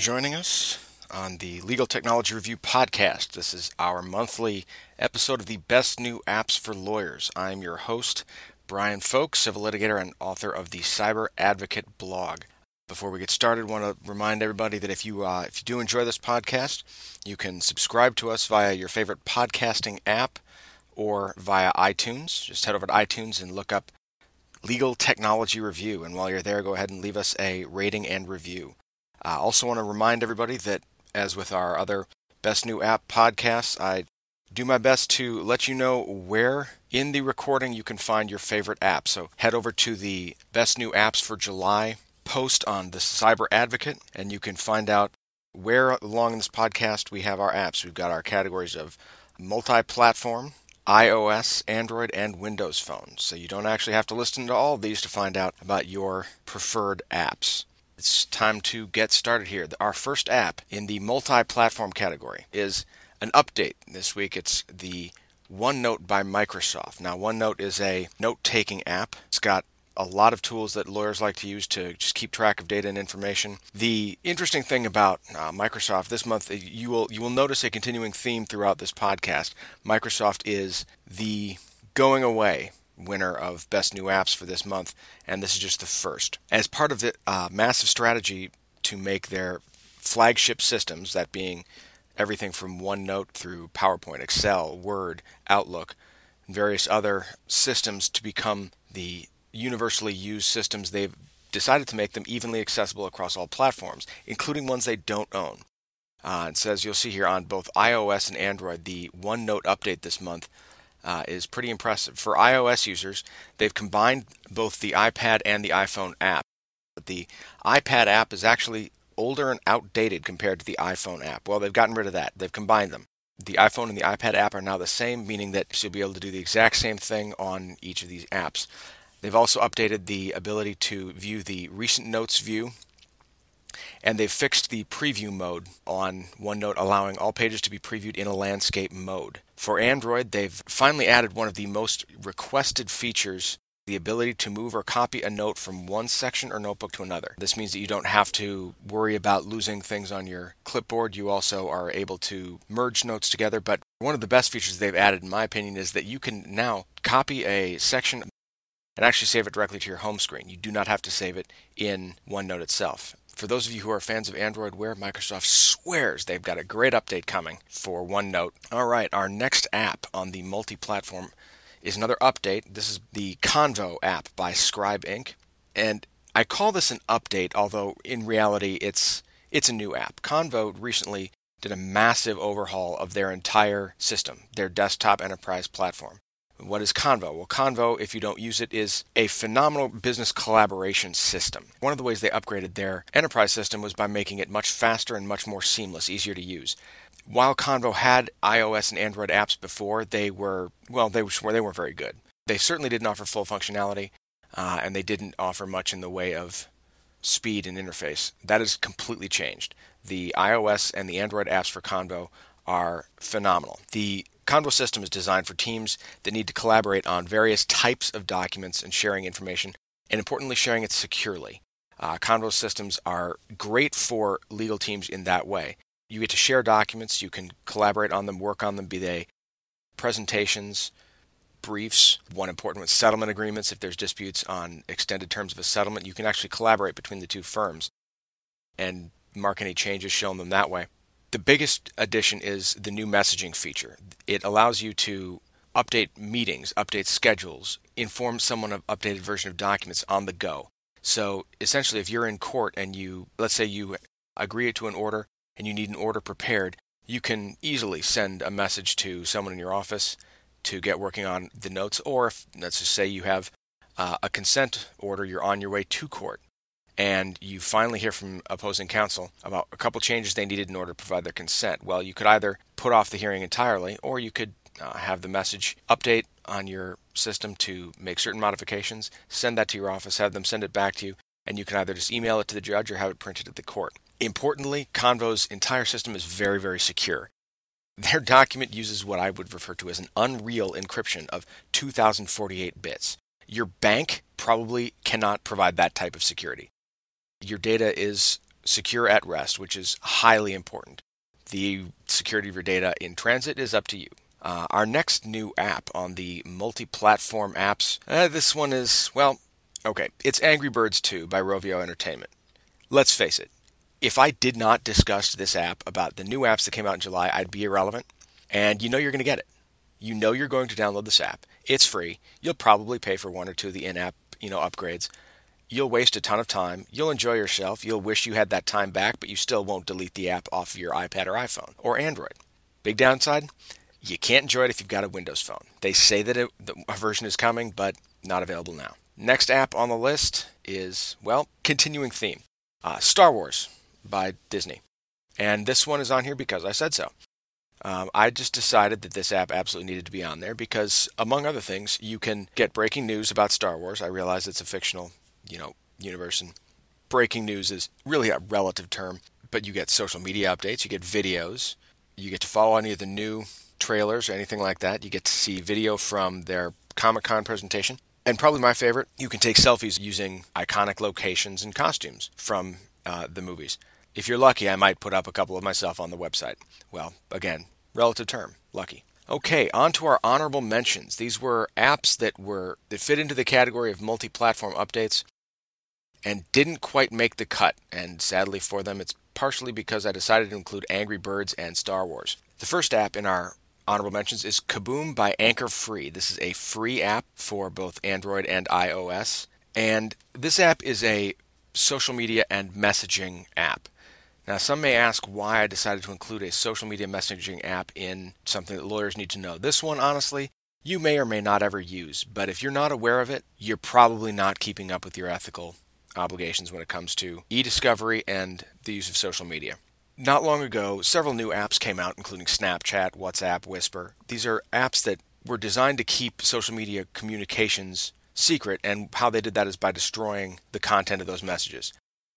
joining us on the Legal Technology Review Podcast. This is our monthly episode of the Best New Apps for Lawyers. I'm your host, Brian Folk, civil litigator and author of the Cyber Advocate blog. Before we get started, I want to remind everybody that if you do enjoy this podcast, you can subscribe to us via your favorite podcasting app or via iTunes. Just head over to iTunes and look up Legal Technology Review, and while you're there, go ahead and leave us a rating and review. I also want to remind everybody that, as with our other Best New App podcasts, I do my best to let you know where in the recording you can find your favorite app. So head over to the Best New Apps for July post on the Cyber Advocate, and you can find out where along in this podcast we have our apps. We've got our categories of multi-platform, iOS, Android, and Windows Phone. So you don't actually have to listen to all of these to find out about your preferred apps. It's time to get started here. Our first app in the multi-platform category is an update. This week it's the OneNote by Microsoft. Now, OneNote is a note-taking app. It's got a lot of tools that lawyers like to use to just keep track of data and information. The interesting thing about Microsoft this month, you will notice a continuing theme throughout this podcast. Microsoft is the going away winner of Best New Apps for this month, and this is just the first. As part of the massive strategy to make their flagship systems, that being everything from OneNote through PowerPoint, Excel, Word, Outlook, and various other systems to become the universally used systems, they've decided to make them evenly accessible across all platforms, including ones they don't own. It says, you'll see here on both iOS and Android, the OneNote update this month is pretty impressive. For iOS users, they've combined both the iPad and the iPhone app. But the iPad app is actually older and outdated compared to the iPhone app. Well, they've gotten rid of that. They've combined them. The iPhone and the iPad app are now the same, meaning that you'll be able to do the exact same thing on each of these apps. They've also updated the ability to view the recent notes view, and they've fixed the preview mode on OneNote, allowing all pages to be previewed in a landscape mode. For Android, they've finally added one of the most requested features, the ability to move or copy a note from one section or notebook to another. This means that you don't have to worry about losing things on your clipboard. You also are able to merge notes together, but one of the best features they've added, in my opinion, is that you can now copy a section and actually save it directly to your home screen. You do not have to save it in OneNote itself. For those of you who are fans of Android Wear, Microsoft swears they've got a great update coming for OneNote. All right, our next app on the multi-platform is another update. This is the Convo app by Scribe Inc. And I call this an update, although in reality it's a new app. Convo recently did a massive overhaul of their entire system, their desktop enterprise platform. What is Convo? Well, Convo, if you don't use it, is a phenomenal business collaboration system. One of the ways they upgraded their enterprise system was by making it much faster and much more seamless, easier to use. While Convo had iOS and Android apps before, they weren't very good. They certainly didn't offer full functionality, and they didn't offer much in the way of speed and interface. That has completely changed. The iOS and the Android apps for Convo are phenomenal. The Convo system is designed for teams that need to collaborate on various types of documents and sharing information, and importantly, sharing it securely. Convo systems are great for legal teams in that way. You get to share documents, you can collaborate on them, work on them, be they presentations, briefs. One important one, settlement agreements. If there's disputes on extended terms of a settlement, you can actually collaborate between the two firms and mark any changes, show them that way. The biggest addition is the new messaging feature. It allows you to update meetings, update schedules, inform someone of updated version of documents on the go. So essentially, if you're in court and let's say you agree to an order and you need an order prepared, you can easily send a message to someone in your office to get working on the notes, or if, let's just say you have a consent order, you're on your way to court, and you finally hear from opposing counsel about a couple changes they needed in order to provide their consent. Well, you could either put off the hearing entirely, or you could have the message update on your system to make certain modifications, send that to your office, have them send it back to you, and you can either just email it to the judge or have it printed at the court. Importantly, Convo's entire system is very, very secure. Their document uses what I would refer to as an unreal encryption of 2048 bits. Your bank probably cannot provide that type of security. Your data is secure at rest, which is highly important. The security of your data in transit is up to you. Our next new app on the multi-platform apps, this one is, it's Angry Birds 2 by Rovio Entertainment. Let's face it, if I did not discuss this app about the new apps that came out in July, I'd be irrelevant, and you know you're going to get it. You know you're going to download this app. It's free. You'll probably pay for one or two of the in-app, upgrades. You'll waste a ton of time. You'll enjoy yourself. You'll wish you had that time back, but you still won't delete the app off of your iPad or iPhone or Android. Big downside? You can't enjoy it if you've got a Windows Phone. They say that a version is coming, but not available now. Next app on the list is, continuing theme. Star Wars by Disney. And this one is on here because I said so. I just decided that this app absolutely needed to be on there because, among other things, you can get breaking news about Star Wars. I realize it's a fictional, universe, and breaking news is really a relative term. But you get social media updates, you get videos, you get to follow any of the new trailers or anything like that. You get to see video from their Comic-Con presentation. And probably my favorite, you can take selfies using iconic locations and costumes from the movies. If you're lucky, I might put up a couple of myself on the website. Well, again, relative term, lucky. Okay, on to our honorable mentions. These were apps that fit into the category of multi-platform updates and didn't quite make the cut. And sadly for them, it's partially because I decided to include Angry Birds and Star Wars. The first app in our honorable mentions is Kaboom by Anchor Free. This is a free app for both Android and iOS. And this app is a social media and messaging app. Now, some may ask why I decided to include a social media messaging app in something that lawyers need to know. This one, honestly, you may or may not ever use. But if you're not aware of it, you're probably not keeping up with your ethical obligations when it comes to e-discovery and the use of social media. Not long ago, several new apps came out, including Snapchat, WhatsApp, Whisper. These are apps that were designed to keep social media communications secret, and how they did that is by destroying the content of those messages.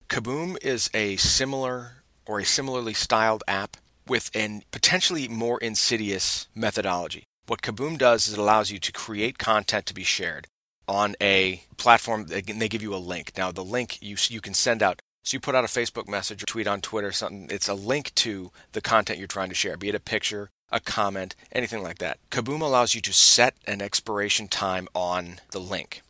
Kaboom is a similarly styled app with a potentially more insidious methodology. What Kaboom does is it allows you to create content to be shared on a platform, and they give you a link. Now, the link you can send out. So you put out a Facebook message or tweet on Twitter or something. It's a link to the content you're trying to share, be it a picture, a comment, anything like that. Kaboom allows you to set an expiration time on the link.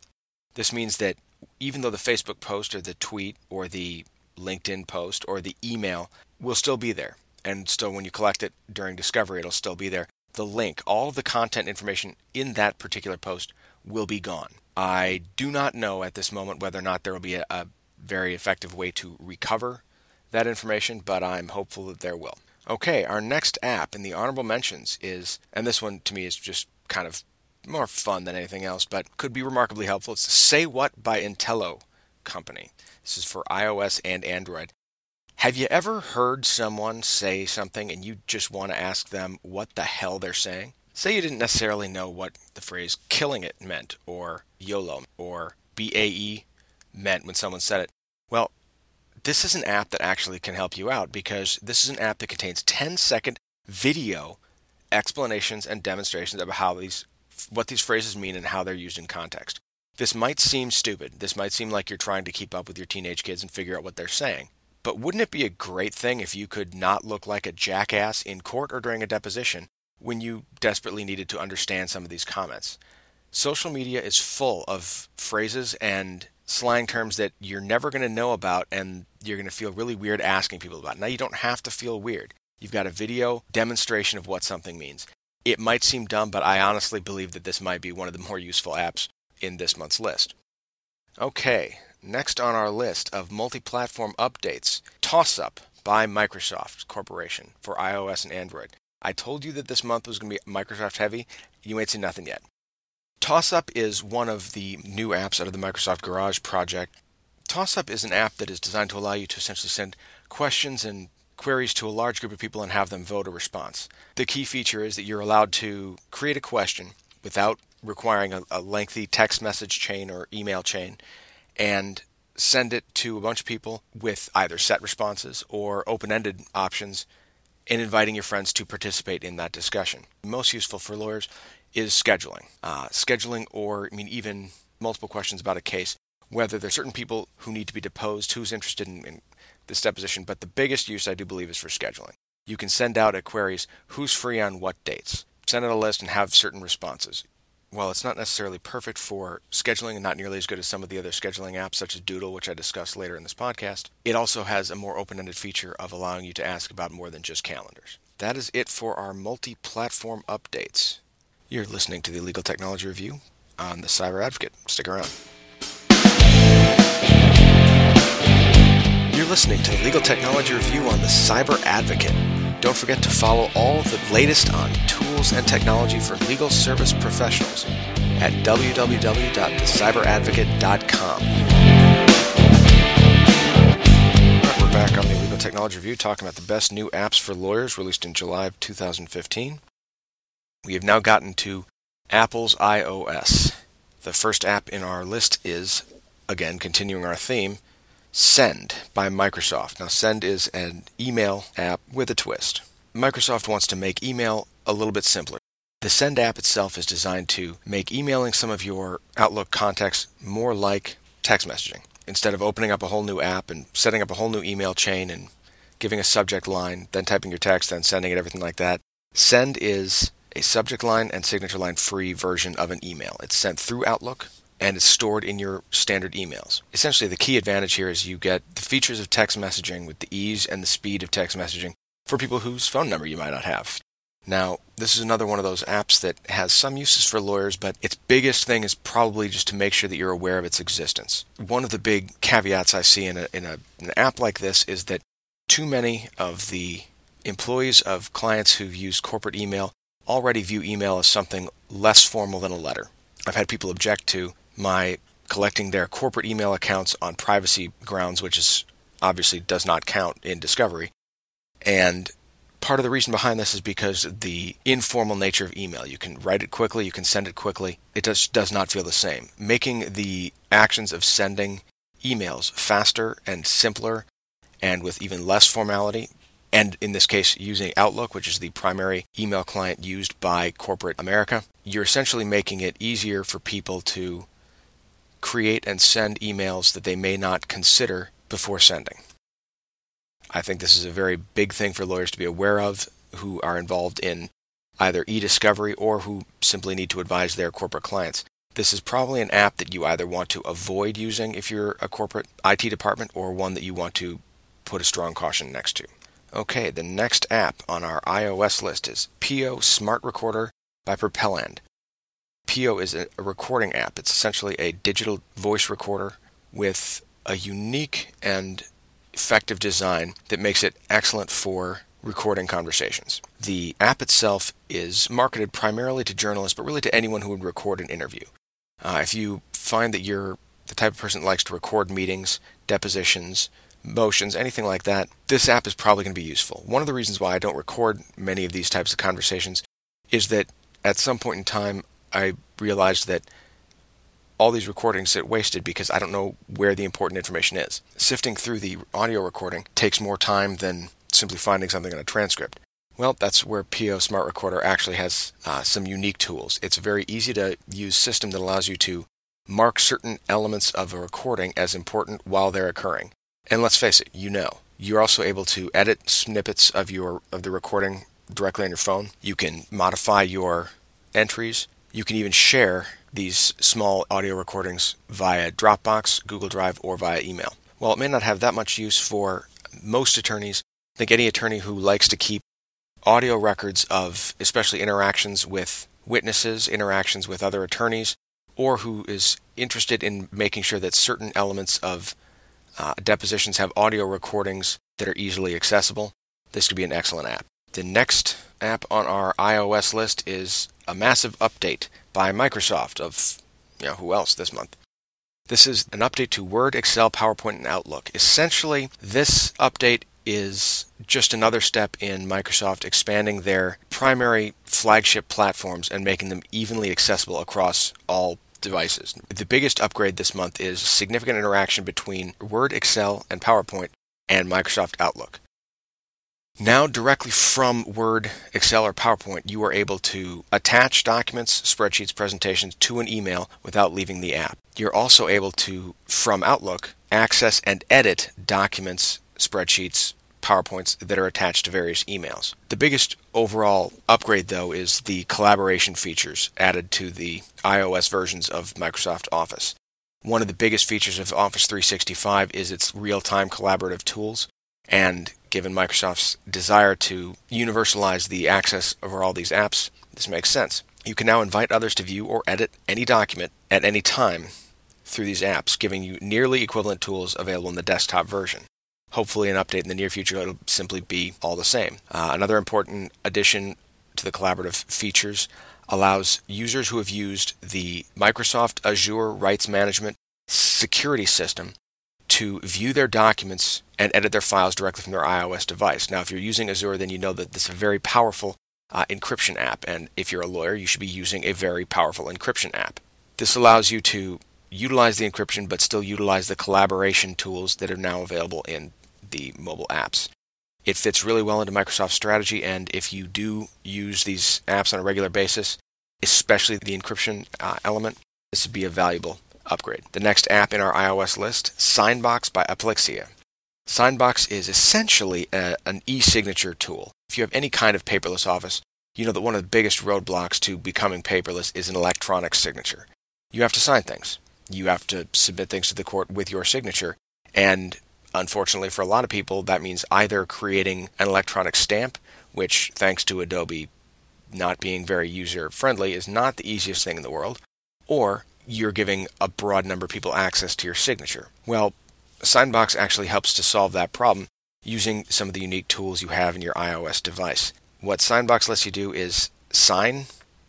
This means that even though the Facebook post or the tweet or the LinkedIn post or the email will still be there, and still when you collect it during discovery, it'll still be there. The link, all of the content information in that particular post will be gone. I do not know at this moment whether or not there will be a very effective way to recover that information, but I'm hopeful that there will. Okay, our next app in the honorable mentions is, and this one to me is just kind of more fun than anything else, but could be remarkably helpful. It's Say What by Intello Company. This is for iOS and Android. Have you ever heard someone say something and you just want to ask them what the hell they're saying? Say you didn't necessarily know what the phrase killing it meant, or YOLO, or BAE meant when someone said it. Well, this is an app that actually can help you out, because this is an app that contains 10-second video explanations and demonstrations of what these phrases mean and how they're used in context. This might seem stupid. This might seem like you're trying to keep up with your teenage kids and figure out what they're saying. But wouldn't it be a great thing if you could not look like a jackass in court or during a deposition when you desperately needed to understand some of these comments? Social media is full of phrases and slang terms that you're never going to know about, and you're going to feel really weird asking people about. Now, you don't have to feel weird. You've got a video demonstration of what something means. It might seem dumb, but I honestly believe that this might be one of the more useful apps in this month's list. Okay, next on our list of multi-platform updates, TossUp by Microsoft Corporation for iOS and Android. I told you that this month was going to be Microsoft heavy. You ain't seen nothing yet. TossUp is one of the new apps out of the Microsoft Garage project. TossUp is an app that is designed to allow you to essentially send questions and queries to a large group of people and have them vote a response. The key feature is that you're allowed to create a question without requiring a lengthy text message chain or email chain, and send it to a bunch of people with either set responses or open-ended options, and inviting your friends to participate in that discussion. Most useful for lawyers is scheduling. Even multiple questions about a case, whether there's certain people who need to be deposed, who's interested in this deposition, but the biggest use I do believe is for scheduling. You can send out queries, who's free on what dates. Send out a list and have certain responses. While it's not necessarily perfect for scheduling and not nearly as good as some of the other scheduling apps such as Doodle, which I discuss later in this podcast, it also has a more open-ended feature of allowing you to ask about more than just calendars. That is it for our multi-platform updates. You're listening to the Legal Technology Review on the Cyber Advocate. Stick around. You're listening to the Legal Technology Review on the Cyber Advocate. Don't forget to follow all the latest on tools and technology for legal service professionals at www.thecyberadvocate.com. We're back on the Legal Technology Review talking about the best new apps for lawyers released in July of 2015. We have now gotten to Apple's iOS. The first app in our list is, again, continuing our theme, Send by Microsoft. Now, Send is an email app with a twist. Microsoft wants to make email a little bit simpler. The Send app itself is designed to make emailing some of your Outlook contacts more like text messaging. Instead of opening up a whole new app and setting up a whole new email chain and giving a subject line, then typing your text, then sending it, everything like that, Send is a subject line and signature line free version of an email. It's sent through Outlook, and it's stored in your standard emails. Essentially, the key advantage here is you get the features of text messaging with the ease and the speed of text messaging for people whose phone number you might not have. Now, this is another one of those apps that has some uses for lawyers, but its biggest thing is probably just to make sure that you're aware of its existence. One of the big caveats I see in an app like this is that too many of the employees of clients who use corporate email already view email as something less formal than a letter. I've had people object to my collecting their corporate email accounts on privacy grounds, which is obviously does not count in discovery. And part of the reason behind this is because the informal nature of email. You can write it quickly, you can send it quickly. It just does not feel the same. Making the actions of sending emails faster and simpler and with even less formality, and in this case using Outlook, which is the primary email client used by corporate America, you're essentially making it easier for people to create and send emails that they may not consider before sending. I think this is a very big thing for lawyers to be aware of who are involved in either e-discovery or who simply need to advise their corporate clients. This is probably an app that you either want to avoid using if you're a corporate IT department or one that you want to put a strong caution next to. Okay, the next app on our iOS list is PO Smart Recorder by Propelland. PO is a recording app. It's essentially a digital voice recorder with a unique and effective design that makes it excellent for recording conversations. The app itself is marketed primarily to journalists, but really to anyone who would record an interview. If you find that you're the type of person that likes to record meetings, depositions, motions, anything like that, this app is probably going to be useful. One of the reasons why I don't record many of these types of conversations is that at some point in time, I realized that all these recordings get wasted because I don't know where the important information is. Sifting through the audio recording takes more time than simply finding something in a transcript. Well, that's where PO Smart Recorder actually has some unique tools. It's a very easy to use system that allows you to mark certain elements of a recording as important while they're occurring. And let's face it, you're also able to edit snippets of the recording directly on your phone. You can modify your entries. You can even share these small audio recordings via Dropbox, Google Drive, or via email. While it may not have that much use for most attorneys, I think any attorney who likes to keep audio records of especially interactions with witnesses, interactions with other attorneys, or who is interested in making sure that certain elements of depositions have audio recordings that are easily accessible, this could be an excellent app. The next app on our iOS list is a massive update by Microsoft of, who else this month. This is an update to Word, Excel, PowerPoint, and Outlook. Essentially, this update is just another step in Microsoft expanding their primary flagship platforms and making them evenly accessible across all devices. The biggest upgrade this month is significant interaction between Word, Excel, and PowerPoint and Microsoft Outlook. Now directly from Word, Excel, or PowerPoint, you are able to attach documents, spreadsheets, presentations to an email without leaving the app. You're also able to, from Outlook, access and edit documents, spreadsheets, PowerPoints that are attached to various emails. The biggest overall upgrade, though, is the collaboration features added to the iOS versions of Microsoft Office. One of the biggest features of Office 365 is its real-time collaborative tools, and given Microsoft's desire to universalize the access over all these apps, this makes sense. You can now invite others to view or edit any document at any time through these apps, giving you nearly equivalent tools available in the desktop version. Hopefully an update in the near future will simply be all the same. Another important addition to the collaborative features allows users who have used the Microsoft Azure Rights Management security system to view their documents and edit their files directly from their iOS device. Now, if you're using Azure, then you know that this is a very powerful encryption app, and if you're a lawyer, you should be using a very powerful encryption app. This allows you to utilize the encryption but still utilize the collaboration tools that are now available in the mobile apps. It fits really well into Microsoft's strategy, and if you do use these apps on a regular basis, especially the encryption element, this would be a valuable upgrade. The next app in our iOS list, Signbox by Applexia. Signbox is essentially an e-signature tool. If you have any kind of paperless office, you know that one of the biggest roadblocks to becoming paperless is an electronic signature. You have to sign things. You have to submit things to the court with your signature, and unfortunately for a lot of people, that means either creating an electronic stamp, which, thanks to Adobe not being very user-friendly, is not the easiest thing in the world, or you're giving a broad number of people access to your signature. Well, Signbox actually helps to solve that problem using some of the unique tools you have in your iOS device. What Signbox lets you do is sign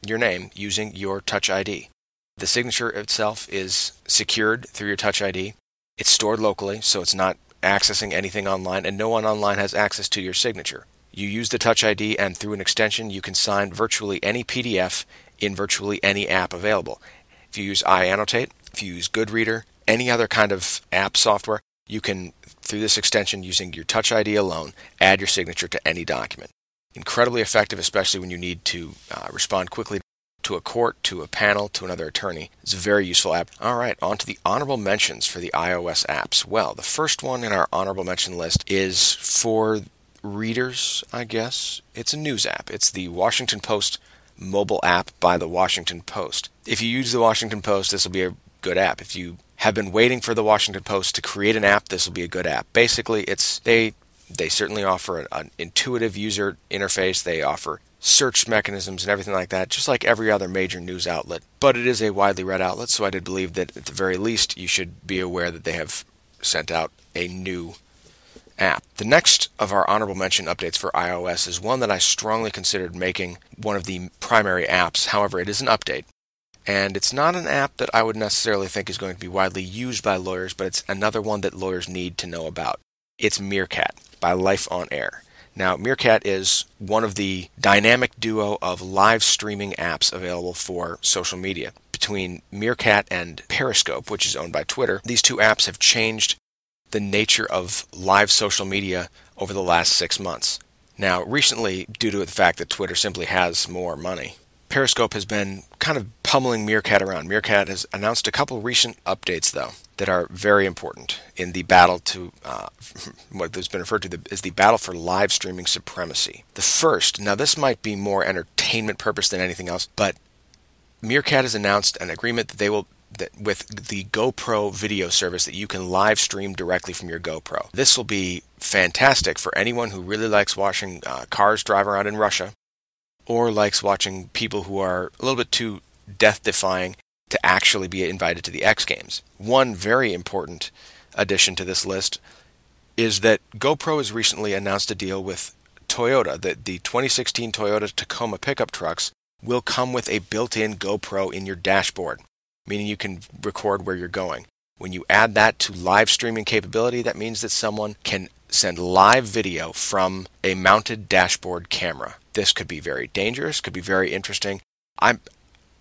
your name using your Touch ID. The signature itself is secured through your Touch ID. It's stored locally, so it's not accessing anything online, and no one online has access to your signature. You use the Touch ID, and through an extension, you can sign virtually any PDF in virtually any app available. If you use iAnnotate, if you use Goodreader, any other kind of app software, you can, through this extension, using your Touch ID alone, add your signature to any document. Incredibly effective, especially when you need to respond quickly to a court, to a panel, to another attorney. It's a very useful app. All right, on to the honorable mentions for the iOS apps. Well, the first one in our honorable mention list is for readers, I guess. It's a news app. It's the Washington Post mobile app by the Washington Post. If you use the Washington Post, this will be a good app. If you have been waiting for the Washington Post to create an app, this will be a good app. Basically, it's they certainly offer an intuitive user interface. They offer search mechanisms and everything like that, just like every other major news outlet. But it is a widely read outlet, so I did believe that at the very least you should be aware that they have sent out a new app. The next of our honorable mention updates for iOS is one that I strongly considered making one of the primary apps. However, it is an update, and it's not an app that I would necessarily think is going to be widely used by lawyers, but it's another one that lawyers need to know about. It's Meerkat by Life on Air. Now, Meerkat is one of the dynamic duo of live streaming apps available for social media. Between Meerkat and Periscope, which is owned by Twitter, these two apps have changed the nature of live social media over the last 6 months. Now, recently, due to the fact that Twitter simply has more money, Periscope has been kind of pummeling Meerkat around. Meerkat has announced a couple recent updates, though, that are very important in the battle to what has been referred to as the battle for live streaming supremacy. The first, now this might be more entertainment purpose than anything else, but Meerkat has announced an agreement that they will with the GoPro video service that you can live stream directly from your GoPro. This will be fantastic for anyone who really likes watching cars drive around in Russia, or likes watching people who are a little bit too death-defying to actually be invited to the X Games. One very important addition to this list is that GoPro has recently announced a deal with Toyota that the 2016 Toyota Tacoma pickup trucks will come with a built-in GoPro in your dashboard, meaning you can record where you're going. When you add that to live streaming capability, that means that someone can send live video from a mounted dashboard camera. This could be very dangerous, could be very interesting.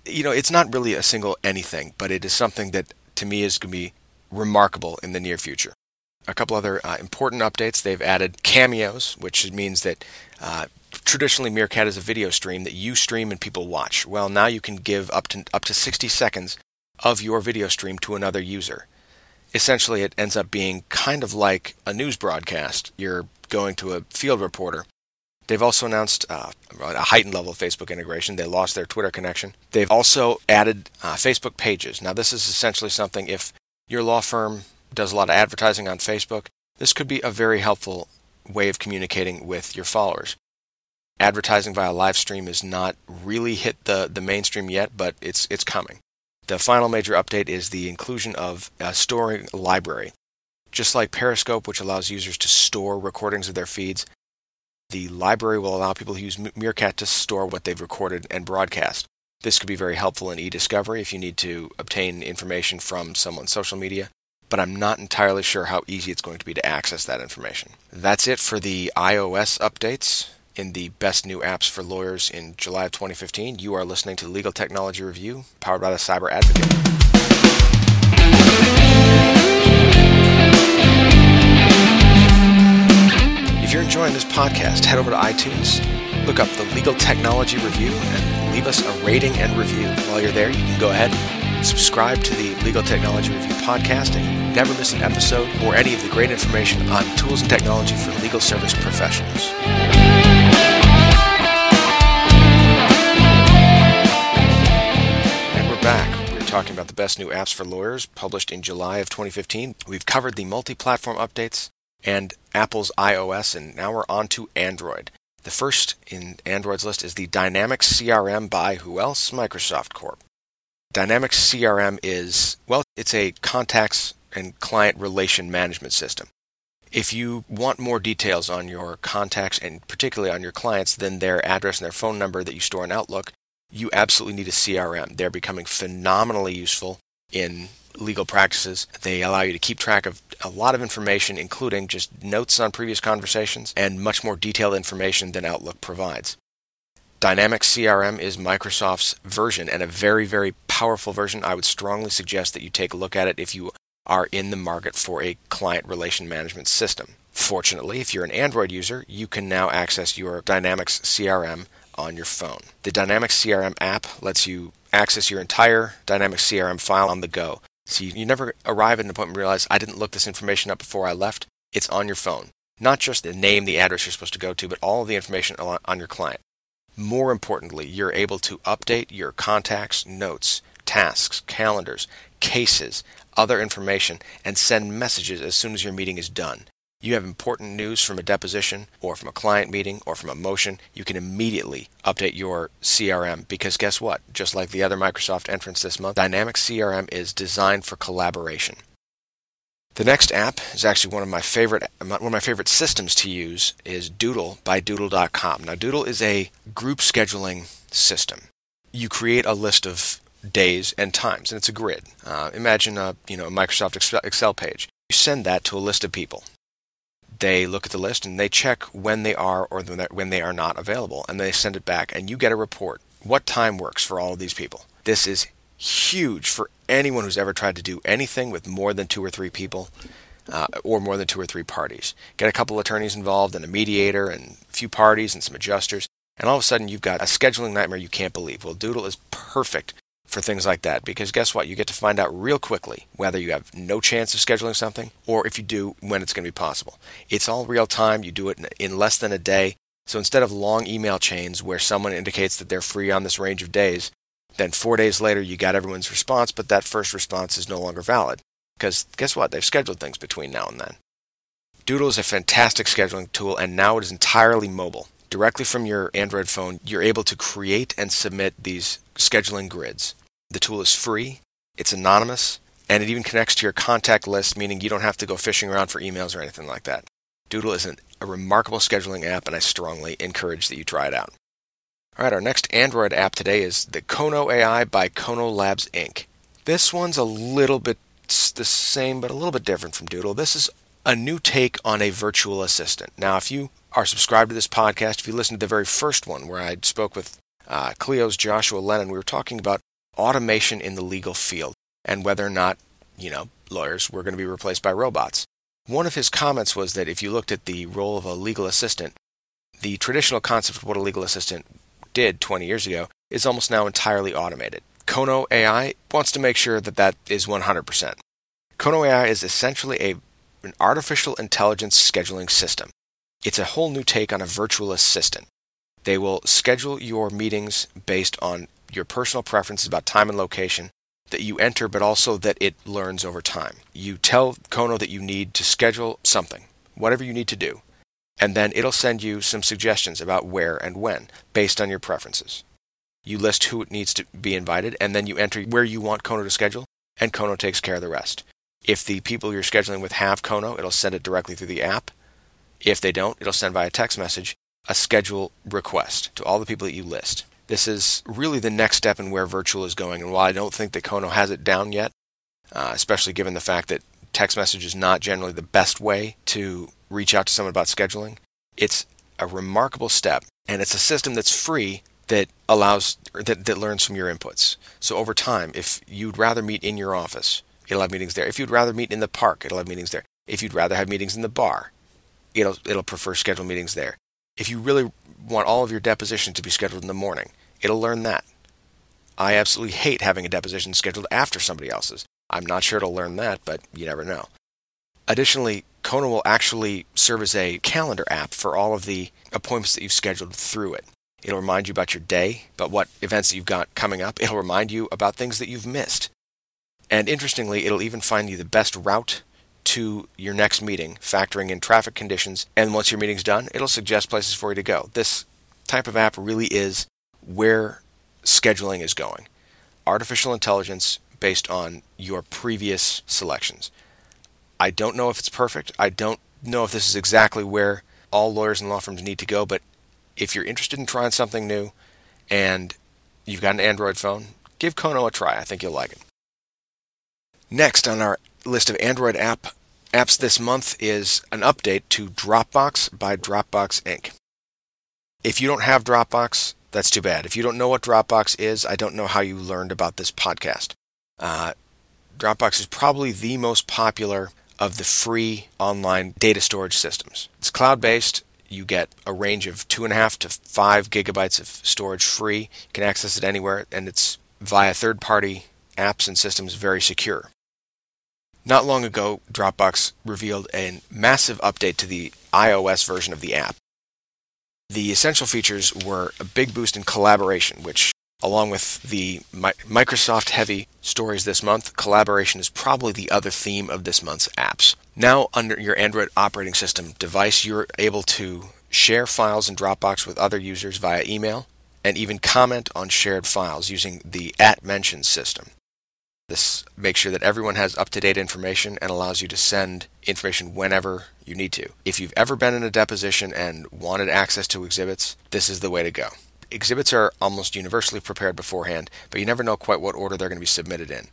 It's not really a single anything, but it is something that, to me, is going to be remarkable in the near future. A couple other important updates. They've added cameos, which means that traditionally Meerkat is a video stream that you stream and people watch. Well, now you can give up to 60 seconds of your video stream to another user. essentially it ends up being kind of like a news broadcast. You're going to a field reporter. They've also announced a heightened level of Facebook integration. They lost their Twitter connection. They've also added Facebook pages. Now, this is essentially something, if your law firm does a lot of advertising on Facebook, this could be a very helpful way of communicating with your followers. Advertising via live stream has not really hit the mainstream yet, but it's coming. The final major update is the inclusion of a storing library. Just like Periscope, which allows users to store recordings of their feeds, the library will allow people who use Meerkat to store what they've recorded and broadcast. This could be very helpful in e-discovery if you need to obtain information from someone's social media, but I'm not entirely sure how easy it's going to be to access that information. That's it for the iOS updates in the Best New Apps for Lawyers in July of 2015. You are listening to Legal Technology Review, powered by the Cyber Advocate. If you're enjoying this podcast, head over to iTunes, look up the Legal Technology Review, and leave us a rating and review. While you're there, you can go ahead and subscribe to the Legal Technology Review podcast, and you never miss an episode or any of the great information on tools and technology for legal service professionals. And we're back. Talking about the best new apps for lawyers, published in July of 2015. We've covered the multi-platform updates and Apple's iOS, and now we're on to Android. The first in Android's list is the Dynamics CRM by who else? Microsoft Corp. Dynamics CRM is, it's a contacts and client relation management system. If you want more details on your contacts, and particularly on your clients, than their address and their phone number that you store in Outlook, you absolutely need a CRM. They're becoming phenomenally useful in legal practices. They allow you to keep track of a lot of information, including just notes on previous conversations and much more detailed information than Outlook provides. Dynamics CRM is Microsoft's version, and a very, very powerful version. I would strongly suggest that you take a look at it if you are in the market for a client relation management system. Fortunately, if you're an Android user, you can now access your Dynamics CRM on your phone. The Dynamics CRM app lets you access your entire Dynamics CRM file on the go. So you never arrive at an appointment and realize, I didn't look this information up before I left. It's on your phone. Not just the name, the address you're supposed to go to, but all of the information on your client. More importantly, you're able to update your contacts, notes, tasks, calendars, cases, other information, and send messages as soon as your meeting is done. You have important news from a deposition, or from a client meeting, or from a motion. You can immediately update your CRM, because guess what? Just like the other Microsoft entrants this month, Dynamics CRM is designed for collaboration. The next app is actually one of my favorite systems to use is Doodle by Doodle.com. Now, Doodle is a group scheduling system. You create a list of days and times, and it's a grid. Imagine a Microsoft Excel page. You send that to a list of people. They look at the list and they check when they are or when they are not available, and they send it back, and you get a report. What time works for all of these people? This is huge for anyone who's ever tried to do anything with more than two or three people or more than two or three parties. Get a couple attorneys involved and a mediator and a few parties and some adjusters, and all of a sudden you've got a scheduling nightmare you can't believe. Well, Doodle is perfect for things like that, because guess what? You get to find out real quickly whether you have no chance of scheduling something, or if you do, when it's going to be possible. It's all real time. You do it in less than a day. So instead of long email chains where someone indicates that they're free on this range of days, then 4 days later you got everyone's response, but that first response is no longer valid, because guess what? They've scheduled things between now and then. Doodle is a fantastic scheduling tool, and now it is entirely mobile. Directly from your Android phone, you're able to create and submit these scheduling grids. The tool is free, it's anonymous, and it even connects to your contact list, meaning you don't have to go fishing around for emails or anything like that. Doodle is a remarkable scheduling app, and I strongly encourage that you try it out. All right, our next Android app today is the Kono AI by Kono Labs Inc. This one's a little bit the same, but a little bit different from Doodle. This is a new take on a virtual assistant. Now, if you are subscribed to this podcast, if you listen to the very first one where I spoke with Cleo's Joshua Lennon, we were talking about automation in the legal field and whether or not, lawyers were going to be replaced by robots. One of his comments was that if you looked at the role of a legal assistant, the traditional concept of what a legal assistant did 20 years ago is almost now entirely automated. Kono AI wants to make sure that is 100%. Kono AI is essentially an artificial intelligence scheduling system. It's a whole new take on a virtual assistant. They will schedule your meetings based on your personal preferences about time and location that you enter, but also that it learns over time. You tell Kono that you need to schedule something, whatever you need to do, and then it'll send you some suggestions about where and when based on your preferences. You list who it needs to be invited, and then you enter where you want Kono to schedule, and Kono takes care of the rest. If the people you're scheduling with have Kono, it'll send it directly through the app. If they don't, it'll send via text message a schedule request to all the people that you list. This is really the next step in where virtual is going, and while I don't think that Kono has it down yet, especially given the fact that text message is not generally the best way to reach out to someone about scheduling, it's a remarkable step, and it's a system that's free that allows that learns from your inputs. So over time, if you'd rather meet in your office, it'll have meetings there. If you'd rather meet in the park, it'll have meetings there. If you'd rather have meetings in the bar, it'll prefer scheduled meetings there. If you really want all of your depositions to be scheduled in the morning, it'll learn that. I absolutely hate having a deposition scheduled after somebody else's. I'm not sure it'll learn that, but you never know. Additionally, Kono will actually serve as a calendar app for all of the appointments that you've scheduled through it. It'll remind you about your day, about what events that you've got coming up. It'll remind you about things that you've missed. And interestingly, it'll even find you the best route to your next meeting, factoring in traffic conditions. And once your meeting's done, it'll suggest places for you to go. This type of app really is where scheduling is going. Artificial intelligence based on your previous selections. I don't know if it's perfect. I don't know if this is exactly where all lawyers and law firms need to go, but if you're interested in trying something new and you've got an Android phone, give Kono a try. I think you'll like it. Next on our list of Android apps this month is an update to Dropbox by Dropbox Inc. If you don't have Dropbox, that's too bad. If you don't know what Dropbox is, I don't know how you learned about this podcast. Dropbox is probably the most popular of the free online data storage systems. It's cloud-based. You get a range of 2.5 to 5 gigabytes of storage free. You can access it anywhere, and it's via third-party apps and systems, very secure. Not long ago, Dropbox revealed a massive update to the iOS version of the app. The essential features were a big boost in collaboration, which, along with the Microsoft-heavy stories this month, collaboration is probably the other theme of this month's apps. Now, under your Android operating system device, you're able to share files in Dropbox with other users via email, and even comment on shared files using the @mention system. This makes sure that everyone has up-to-date information and allows you to send information whenever you need to. If you've ever been in a deposition and wanted access to exhibits, this is the way to go. Exhibits are almost universally prepared beforehand, but you never know quite what order they're going to be submitted in.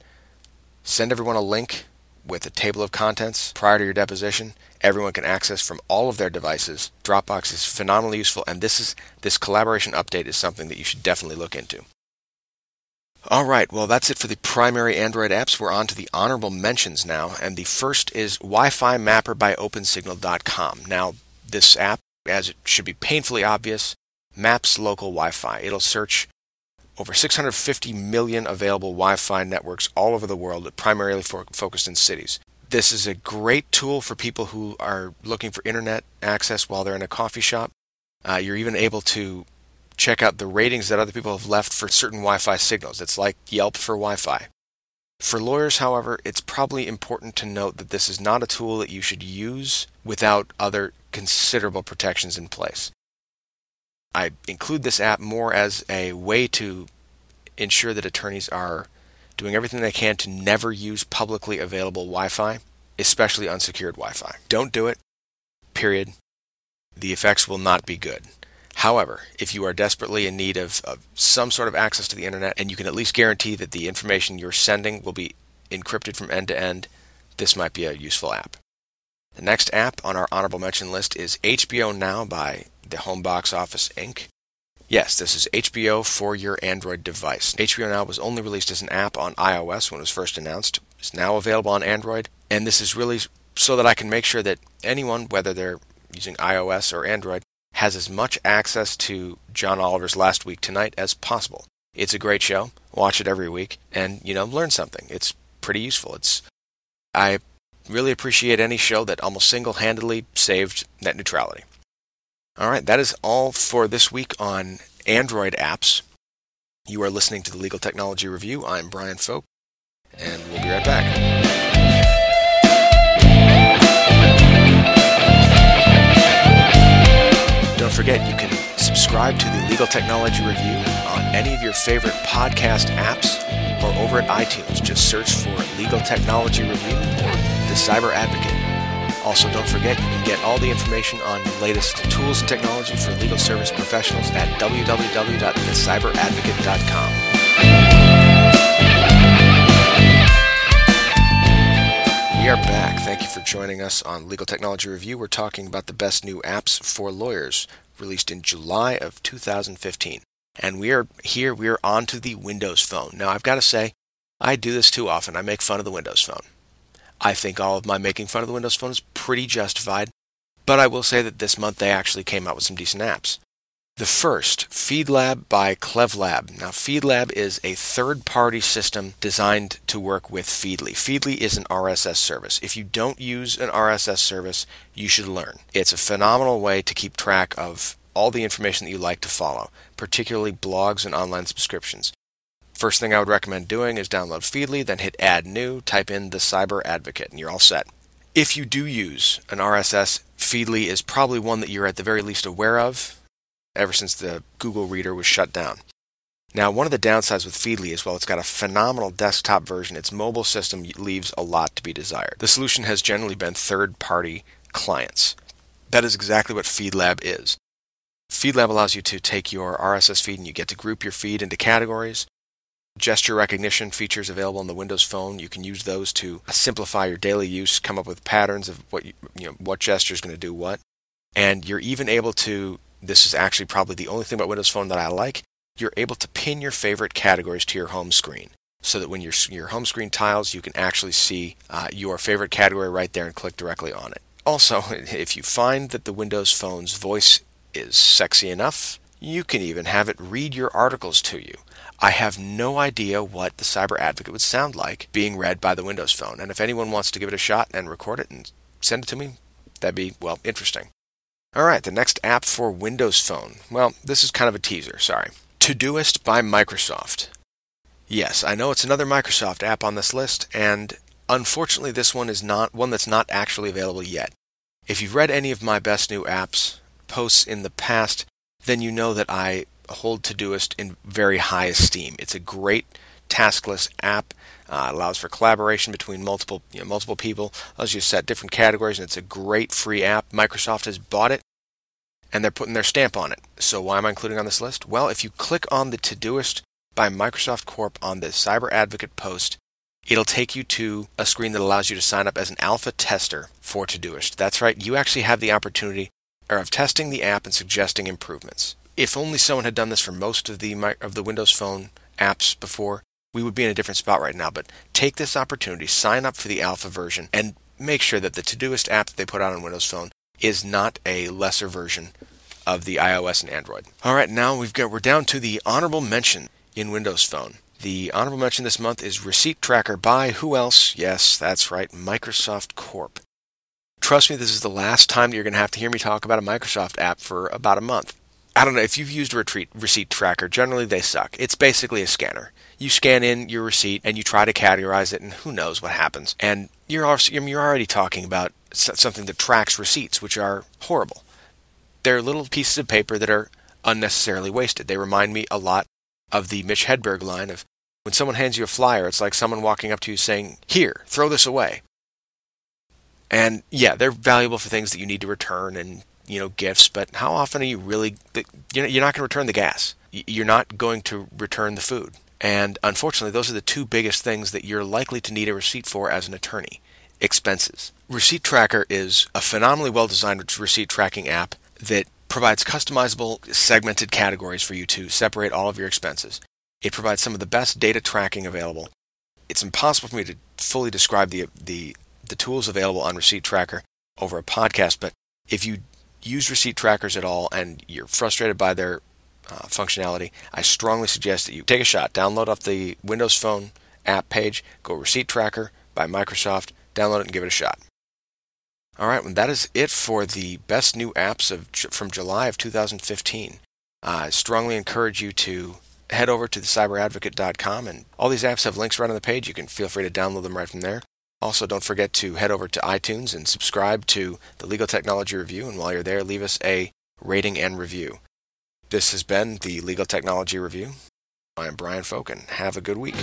Send everyone a link with a table of contents prior to your deposition. Everyone can access from all of their devices. Dropbox is phenomenally useful, and this collaboration update is something that you should definitely look into. All right, well, that's it for the primary Android apps. We're on to the honorable mentions now, and the first is Wi-Fi Mapper by OpenSignal.com. Now, this app, as it should be painfully obvious, maps local Wi-Fi. It'll search over 650 million available Wi-Fi networks all over the world, but primarily focused in cities. This is a great tool for people who are looking for internet access while they're in a coffee shop. You're even able to check out the ratings that other people have left for certain Wi-Fi signals. It's like Yelp for Wi-Fi. For lawyers, however, it's probably important to note that this is not a tool that you should use without other considerable protections in place. I include this app more as a way to ensure that attorneys are doing everything they can to never use publicly available Wi-Fi, especially unsecured Wi-Fi. Don't do it, period. The effects will not be good. However, if you are desperately in need of some sort of access to the internet, and you can at least guarantee that the information you're sending will be encrypted from end to end, this might be a useful app. The next app on our honorable mention list is HBO Now by the Home Box Office Inc. Yes, this is HBO for your Android device. HBO Now was only released as an app on iOS when it was first announced. It's now available on Android, and this is really so that I can make sure that anyone, whether they're using iOS or Android, has as much access to John Oliver's Last Week Tonight as possible. It's a great show. Watch it every week and, learn something. It's pretty useful. It's I really appreciate any show that almost single-handedly saved net neutrality. All right, that is all for this week on Android apps. You are listening to the Legal Technology Review. I'm Brian Folk, and we'll be right back. Don't forget, you can subscribe to the Legal Technology Review on any of your favorite podcast apps or over at iTunes. Just search for Legal Technology Review or The Cyber Advocate. Also, don't forget, you can get all the information on the latest tools and technology for legal service professionals at www.thecyberadvocate.com. We are back. Thank you for joining us on Legal Technology Review. We're talking about the best new apps for lawyers, released in July of 2015. And we are on to the Windows Phone. Now, I've got to say, I do this too often. I make fun of the Windows Phone. I think all of my making fun of the Windows Phone is pretty justified, but I will say that this month they actually came out with some decent apps. The first, FeedLab by Clevlab. Now, FeedLab is a third-party system designed to work with Feedly. Feedly is an RSS service. If you don't use an RSS service, you should learn. It's a phenomenal way to keep track of all the information that you like to follow, particularly blogs and online subscriptions. First thing I would recommend doing is download Feedly, then hit Add New, type in The Cyber Advocate, and you're all set. If you do use an RSS, Feedly is probably one that you're at the very least aware of, ever since the Google Reader was shut down. Now, one of the downsides with Feedly is, while it's got a phenomenal desktop version, its mobile system leaves a lot to be desired. The solution has generally been third-party clients. That is exactly what FeedLab is. FeedLab allows you to take your RSS feed and you get to group your feed into categories. Gesture recognition features available on the Windows Phone. You can use those to simplify your daily use, come up with patterns of what gesture is going to do what. And you're even able to, this is actually probably the only thing about Windows Phone that I like, you're able to pin your favorite categories to your home screen, so that when your home screen tiles, you can actually see your favorite category right there and click directly on it. Also, if you find that the Windows Phone's voice is sexy enough, you can even have it read your articles to you. I have no idea what the Cyber Advocate would sound like being read by the Windows Phone, and if anyone wants to give it a shot and record it and send it to me, that'd be, well, interesting. All right, the next app for Windows Phone. Well, this is kind of a teaser, sorry. Todoist by Microsoft. Yes, I know it's another Microsoft app on this list, and unfortunately this one is not one that's not actually available yet. If you've read any of my best new apps posts in the past, then you know that I hold Todoist in very high esteem. It's a great taskless app. It allows for collaboration between multiple people, allows you to set different categories, and it's a great free app. Microsoft has bought it, and they're putting their stamp on it. So why am I including on this list? Well, if you click on the Todoist by Microsoft Corp on the Cyber Advocate post, it'll take you to a screen that allows you to sign up as an alpha tester for Todoist. That's right, you actually have the opportunity of testing the app and suggesting improvements. If only someone had done this for most of the Windows Phone apps before, we would be in a different spot right now, but take this opportunity, sign up for the alpha version, and make sure that the Todoist app that they put out on Windows Phone is not a lesser version of the iOS and Android. All right, now we're down to the honorable mention in Windows Phone. The honorable mention this month is Receipt Tracker by who else? Yes, that's right, Microsoft Corp. Trust me, this is the last time you're going to have to hear me talk about a Microsoft app for about a month. I don't know, if you've used Receipt Tracker, generally they suck. It's basically a scanner. You scan in your receipt and you try to categorize it, and who knows what happens. And you're already talking about something that tracks receipts, which are horrible. They're little pieces of paper that are unnecessarily wasted. They remind me a lot of the Mitch Hedberg line of, when someone hands you a flyer, it's like someone walking up to you saying, "Here, throw this away." And yeah, they're valuable for things that you need to return and, gifts, but how often are you really, you're not going to return the gas. You're not going to return the food. And unfortunately, those are the two biggest things that you're likely to need a receipt for as an attorney. Expenses. Receipt Tracker is a phenomenally well-designed receipt tracking app that provides customizable, segmented categories for you to separate all of your expenses. It provides some of the best data tracking available. It's impossible for me to fully describe the tools available on Receipt Tracker over a podcast, but if you use Receipt Trackers at all and you're frustrated by their functionality, I strongly suggest that you take a shot. Download up the Windows Phone app page, go Receipt Tracker by Microsoft, download it and give it a shot. All right, and that is it for the best new apps from July of 2015. I strongly encourage you to head over to thecyberadvocate.com, and all these apps have links right on the page. You can feel free to download them right from there. Also, don't forget to head over to iTunes and subscribe to the Legal Technology Review, and while you're there, leave us a rating and review. This has been the Legal Technology Review. I'm Brian Folk, and have a good week.